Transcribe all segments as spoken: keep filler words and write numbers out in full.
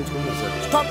zweihundertsechs. Stopp!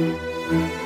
Thank you.